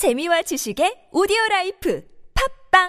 재미와 지식의 오디오라이프 팝빵.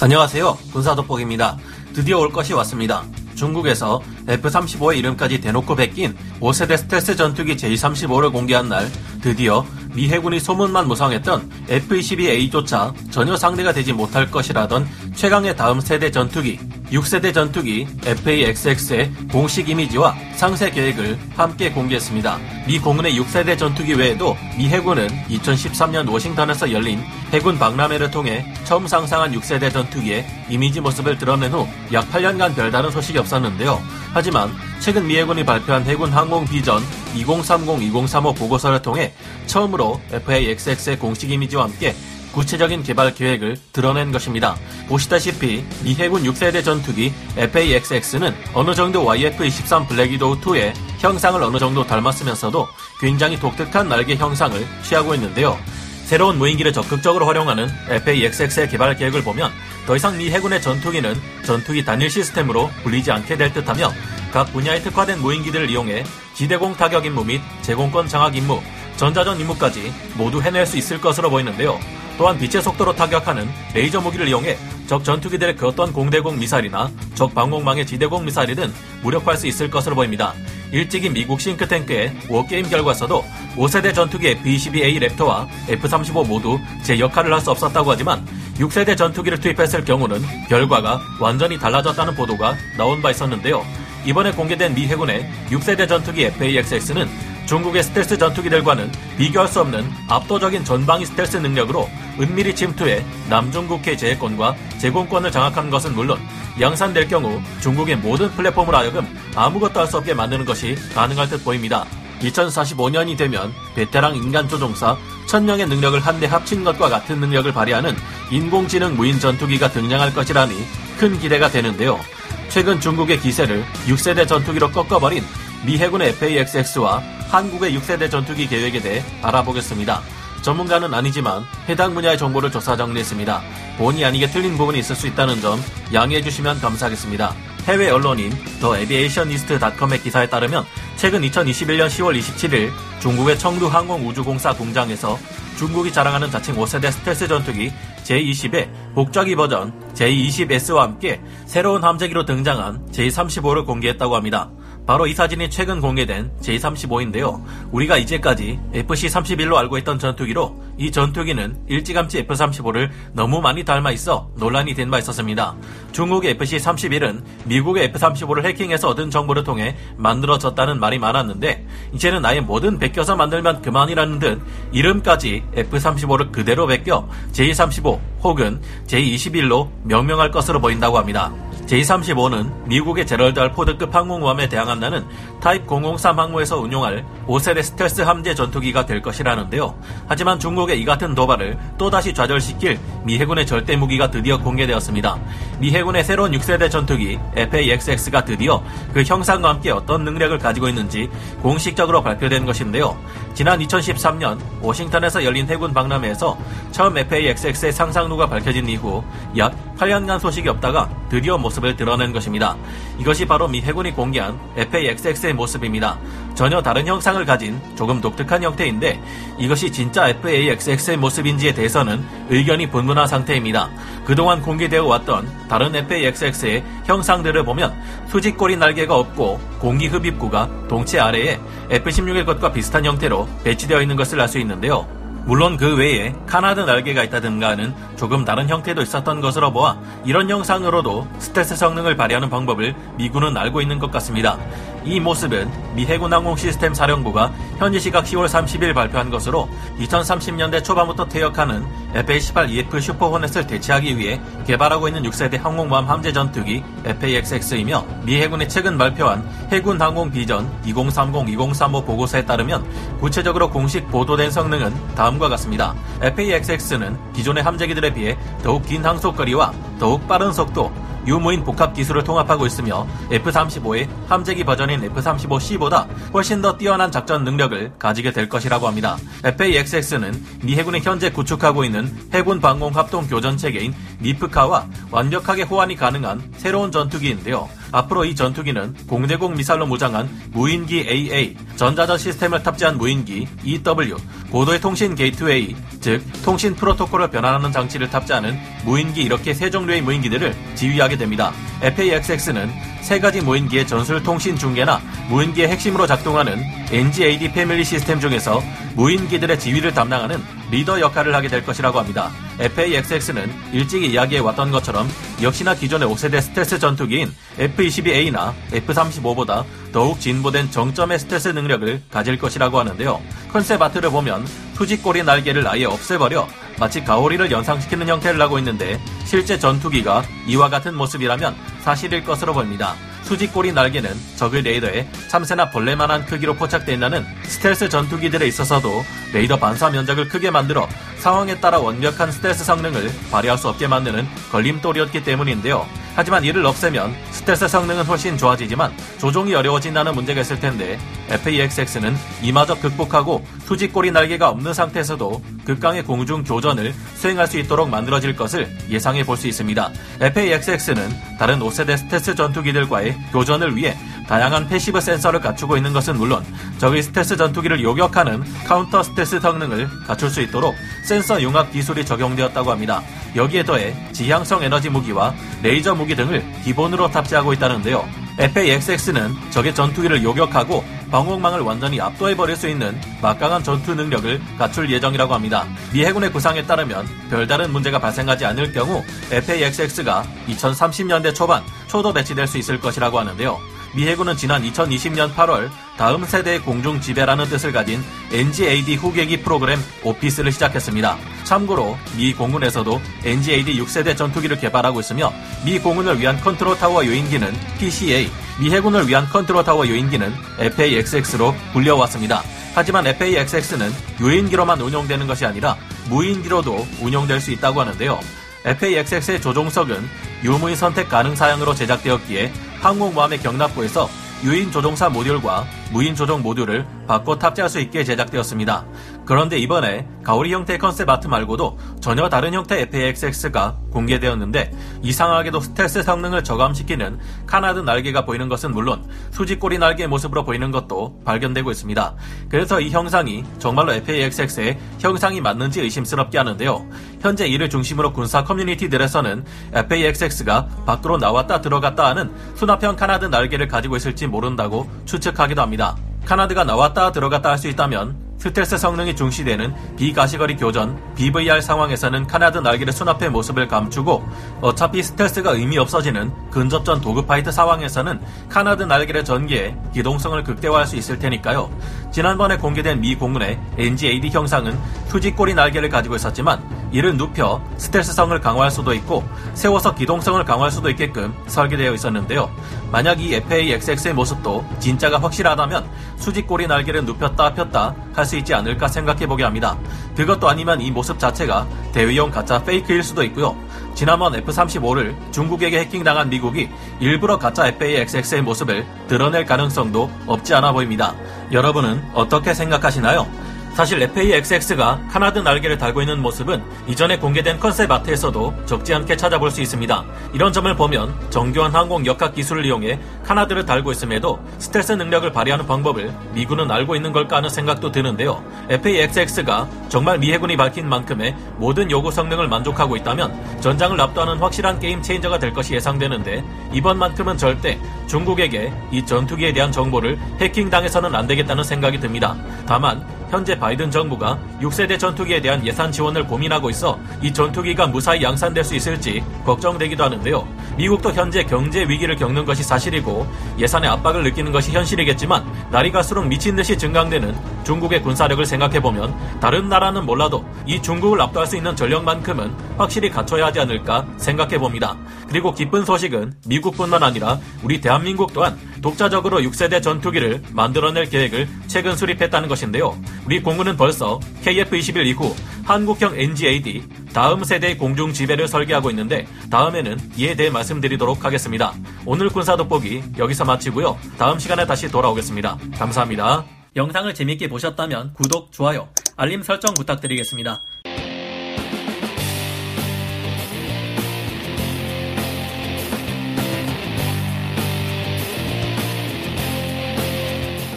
안녕하세요, 군사돋보기입니다. 드디어 올 것이 왔습니다. 중국에서 F-35의 이름까지 대놓고 베낀 5세대 스텔스 전투기 J-35를 공개한 날, 드디어 미 해군이 소문만 무성했던 F-22A조차 전혀 상대가 되지 못할 것이라던 최강의 다음 세대 전투기, 6세대 전투기 FA-18EF의 공식 이미지와 상세 계획을 함께 공개했습니다. 미 공군의 6세대 전투기 외에도 미 해군은 2013년 워싱턴에서 열린 해군 박람회를 통해 처음 상상한 6세대 전투기의 이미지 모습을 드러낸 후 약 8년간 별다른 소식이 없었는데요. 하지만 최근 미 해군이 발표한 해군 항공 비전 2030-2035 보고서를 통해 처음으로 FA-18EF의 공식 이미지와 함께 구체적인 개발 계획을 드러낸 것입니다. 보시다시피 미 해군 6세대 전투기 FA-18EF는 어느 정도 YF-23 블랙위도우2의 형상을 어느 정도 닮았으면서도 굉장히 독특한 날개 형상을 취하고 있는데요. 새로운 무인기를 적극적으로 활용하는 FA-18EF의 개발 계획을 보면 더 이상 미 해군의 전투기는 전투기 단일 시스템으로 불리지 않게 될 듯하며, 각 분야에 특화된 무인기들을 이용해 지대공 타격 임무 및 제공권 장악 임무, 전자전 임무까지 모두 해낼 수 있을 것으로 보이는데요. 또한 빛의 속도로 타격하는 레이저 무기를 이용해 적 전투기들의 그 어떤 공대공 미사일이나 적 방공망의 지대공 미사일이든 무력화할 수 있을 것으로 보입니다. 일찍이 미국 싱크탱크의 워게임 결과서도 5세대 전투기 F-22A 랩터와 F-35 모두 제 역할을 할 수 없었다고 하지만 6세대 전투기를 투입했을 경우는 결과가 완전히 달라졌다는 보도가 나온 바 있었는데요. 이번에 공개된 미 해군의 6세대 전투기 FA-18EF는 중국의 스텔스 전투기들과는 비교할 수 없는 압도적인 전방위 스텔스 능력으로 은밀히 침투해 남중국해 제해권과 제공권을 장악한 것은 물론, 양산될 경우 중국의 모든 플랫폼으로 하여금 아무것도 할 수 없게 만드는 것이 가능할 듯 보입니다. 2045년이 되면 베테랑 인간조종사 1000명의 능력을 한데 합친 것과 같은 능력을 발휘하는 인공지능 무인 전투기가 등장할 것이라니 큰 기대가 되는데요. 최근 중국의 기세를 6세대 전투기로 꺾어버린 미 해군의 FA-18EF와 한국의 6세대 전투기 계획에 대해 알아보겠습니다. 전문가는 아니지만 해당 분야의 정보를 조사 정리했습니다. 본의 아니게 틀린 부분이 있을 수 있다는 점 양해해 주시면 감사하겠습니다. 해외 언론인 더 에비에이셔니스트.com의 기사에 따르면 최근 2021년 10월 27일 중국의 청두항공우주공사 공장에서 중국이 자랑하는 자칭 5세대 스텔스 전투기 J-20의 복좌기 버전 J-20S와 함께 새로운 함재기로 등장한 J-35를 공개했다고 합니다. 바로 이 사진이 최근 공개된 J-35인데요. 우리가 이제까지 FC-31로 알고 있던 전투기로, 이 전투기는 일찌감치 F-35를 너무 많이 닮아 있어 논란이 된 바 있었습니다. 중국의 FC-31은 미국의 F-35를 해킹해서 얻은 정보를 통해 만들어졌다는 말이 많았는데, 이제는 아예 뭐든 베껴서 만들면 그만이라는 듯 이름까지 F-35를 그대로 베껴 J-35 혹은 J-21로 명명할 것으로 보인다고 합니다. J-35는 미국의 제럴드 R 포드급 항공모함에 대항함나는 타입 003 항모에서 운용할 5세대 스텔스 함재 전투기가 될 것이라는데요. 하지만 중국의 이 같은 도발을 또다시 좌절시킬 미 해군의 절대 무기가 드디어 공개되었습니다. 미 해군의 새로운 6세대 전투기 FA-18EF가 드디어 그 형상과 함께 어떤 능력을 가지고 있는지 공식적으로 발표된 것인데요. 지난 2013년 워싱턴에서 열린 해군 박람회에서 처음 FA-18EF의 상상로가 밝혀진 이후 약 8년간 소식이 없다가 드디어 모습을 드러낸 것입니다. 이것이 바로 미 해군이 공개한 FA-18EF의 모습입니다. 전혀 다른 형상을 가진 조금 독특한 형태인데, 이것이 진짜 FA-18EF의 모습인지에 대해서는 의견이 분분한 상태입니다. 그동안 공개되어 왔던 다른 FA-18EF의 형상들을 보면 수직꼬리 날개가 없고 공기 흡입구가 동체 아래에 F-16의 것과 비슷한 형태로 배치되어 있는 것을 알 수 있는데요. 물론 그 외에 카나드 날개가 있다든가 하는 조금 다른 형태도 있었던 것으로 보아 이런 형상으로도 스텔스 성능을 발휘하는 방법을 미군은 알고 있는 것 같습니다. 이 모습은 미 해군 항공시스템 사령부가 현지 시각 10월 30일 발표한 것으로, 2030년대 초반부터 퇴역하는 FA-18EF 슈퍼호넷을 대체하기 위해 개발하고 있는 6세대 항공모함 함재 전투기 FA-18EF이며 미 해군이 최근 발표한 해군 항공 비전 2030-2035 보고서에 따르면 구체적으로 공식 보도된 성능은 다음과 같습니다. FA-18EF는 기존의 함재기들에 비해 더욱 긴 항속거리와 더욱 빠른 속도, 유무인 복합 기술을 통합하고 있으며 F-35의 함재기 버전인 F-35C보다 훨씬 더 뛰어난 작전 능력을 가지게 될 것이라고 합니다. FA-18EF는 미 해군이 현재 구축하고 있는 해군 방공 합동 교전 체계인 니프카와 완벽하게 호환이 가능한 새로운 전투기인데요. 앞으로 이 전투기는 공대공 미사일로 무장한 무인기 AA, 전자전 시스템을 탑재한 무인기 EW, 고도의 통신 게이트웨이, 즉 통신 프로토콜을 변환하는 장치를 탑재하는 무인기 이렇게 세 종류의 무인기들을 지휘하게 됩니다. FA-XX는 세 가지 무인기의 전술 통신 중계나 무인기의 핵심으로 작동하는 NGAD 패밀리 시스템 중에서 무인기들의 지휘를 담당하는 리더 역할을 하게 될 것이라고 합니다. FA-XX는 일찍이 이야기해왔던 것처럼 역시나 기존의 5세대 스텔스 전투기인 F-22A나 F-35보다 더욱 진보된 정점의 스텔스 능력을 가질 것이라고 하는데요. 컨셉 아트를 보면 투지꼬리 날개를 아예 없애버려 마치 가오리를 연상시키는 형태를 하고 있는데 실제 전투기가 이와 같은 모습이라면 사실일 것으로 보입니다. 수직꼬리 날개는 적의 레이더에 참새나 벌레만한 크기로 포착되어 있는 스텔스 전투기들에 있어서도 레이더 반사 면적을 크게 만들어 상황에 따라 완벽한 스텔스 성능을 발휘할 수 없게 만드는 걸림돌이었기 때문인데요. 하지만 이를 없애면 스텔스 성능은 훨씬 좋아지지만 조종이 어려워진다는 문제가 있을 텐데 FA-XX는 이마저 극복하고 수직꼬리 날개가 없는 상태에서도 극강의 공중 교전을 수행할 수 있도록 만들어질 것을 예상해 볼 수 있습니다. FA-XX는 다른 5세대 스텔스 전투기들과의 교전을 위해 다양한 패시브 센서를 갖추고 있는 것은 물론 적의 스텔스 전투기를 요격하는 카운터 스텔스 성능을 갖출 수 있도록 센서 융합 기술이 적용되었다고 합니다. 여기에 더해 지향성 에너지 무기와 레이저 무기 등을 기본으로 탑재하고 있다는데요. FA-XX는 적의 전투기를 요격하고 방공망을 완전히 압도해버릴 수 있는 막강한 전투 능력을 갖출 예정이라고 합니다. 미 해군의 구상에 따르면 별다른 문제가 발생하지 않을 경우 FA-XX가 2030년대 초반 초도 배치될 수 있을 것이라고 하는데요. 미 해군은 지난 2020년 8월 다음 세대의 공중 지배라는 뜻을 가진 NGAD 후계기 프로그램 오피스를 시작했습니다. 참고로 미 공군에서도 NGAD 6세대 전투기를 개발하고 있으며 미 공군을 위한 컨트롤타워 요인기는 PCA, 미 해군을 위한 컨트롤타워 요인기는 FA-XX로 불려왔습니다. 하지만 FA-XX는 요인기로만 운용되는 것이 아니라 무인기로도 운용될 수 있다고 하는데요. FA-XX의 조종석은 유무인 선택 가능 사양으로 제작되었기에 항공모함의 격납부에서 유인 조종사 모듈과 무인 조종 모듈을 바꿔 탑재할 수 있게 제작되었습니다. 그런데 이번에 가오리 형태의 컨셉 아트 말고도 전혀 다른 형태의 FA-XX가 공개되었는데 이상하게도 스텔스 성능을 저감시키는 카나드 날개가 보이는 것은 물론 수직꼬리 날개의 모습으로 보이는 것도 발견되고 있습니다. 그래서 이 형상이 정말로 FA-XX의 형상이 맞는지 의심스럽게 하는데요. 현재 이를 중심으로 군사 커뮤니티들에서는 FA-XX가 밖으로 나왔다 들어갔다 하는 수납형 카나드 날개를 가지고 있을지 모른다고 추측하기도 합니다. 카나드가 나왔다 들어갔다 할 수 있다면 스텔스 성능이 중시되는 비가시거리 교전, BVR 상황에서는 카나드 날개를 수납해 모습을 감추고 어차피 스텔스가 의미 없어지는 근접전 도그파이트 상황에서는 카나드 날개를 전개해 기동성을 극대화할 수 있을 테니까요. 지난번에 공개된 미 공군의 NGAD 형상은 투지꼬리 날개를 가지고 있었지만 이를 눕혀 스텔스성을 강화할 수도 있고 세워서 기동성을 강화할 수도 있게끔 설계되어 있었는데요. 만약 이 FA-XX의 모습도 진짜가 확실하다면 수직꼬리 날개를 눕혔다 폈다 할 수 있지 않을까 생각해보게 합니다. 그것도 아니면 이 모습 자체가 대외용 가짜 페이크일 수도 있고요. 지난번 F-35를 중국에게 해킹당한 미국이 일부러 가짜 FA-XX의 모습을 드러낼 가능성도 없지 않아 보입니다. 여러분은 어떻게 생각하시나요? 사실 FA-XX가 카나드 날개를 달고 있는 모습은 이전에 공개된 컨셉 아트에서도 적지 않게 찾아볼 수 있습니다. 이런 점을 보면 정교한 항공 역학 기술을 이용해 카나드를 달고 있음에도 스텔스 능력을 발휘하는 방법을 미군은 알고 있는 걸까 하는 생각도 드는데요. FA-XX가 정말 미 해군이 밝힌 만큼의 모든 요구 성능을 만족하고 있다면 전장을 압도하는 확실한 게임 체인저가 될 것이 예상되는데 이번만큼은 절대 중국에게 이 전투기에 대한 정보를 해킹당해서는 안 되겠다는 생각이 듭니다. 다만 현재 바이든 정부가 6세대 전투기에 대한 예산 지원을 고민하고 있어 이 전투기가 무사히 양산될 수 있을지 걱정되기도 하는데요. 미국도 현재 경제 위기를 겪는 것이 사실이고 예산의 압박을 느끼는 것이 현실이겠지만 날이 갈수록 미친듯이 증강되는 중국의 군사력을 생각해보면 다른 나라는 몰라도 이 중국을 압도할 수 있는 전력만큼은 확실히 갖춰야 하지 않을까 생각해봅니다. 그리고 기쁜 소식은 미국뿐만 아니라 우리 대한민국 또한 독자적으로 6세대 전투기를 만들어낼 계획을 최근 수립했다는 것인데요. 우리 공군은 벌써 KF-21 이후 한국형 NGAD 다음 세대의 공중 지배를 설계하고 있는데 다음에는 이에 대해 말씀드리도록 하겠습니다. 오늘 군사 돋보기 여기서 마치고요. 다음 시간에 다시 돌아오겠습니다. 감사합니다. 영상을 재밌게 보셨다면 구독, 좋아요, 알림 설정 부탁드리겠습니다.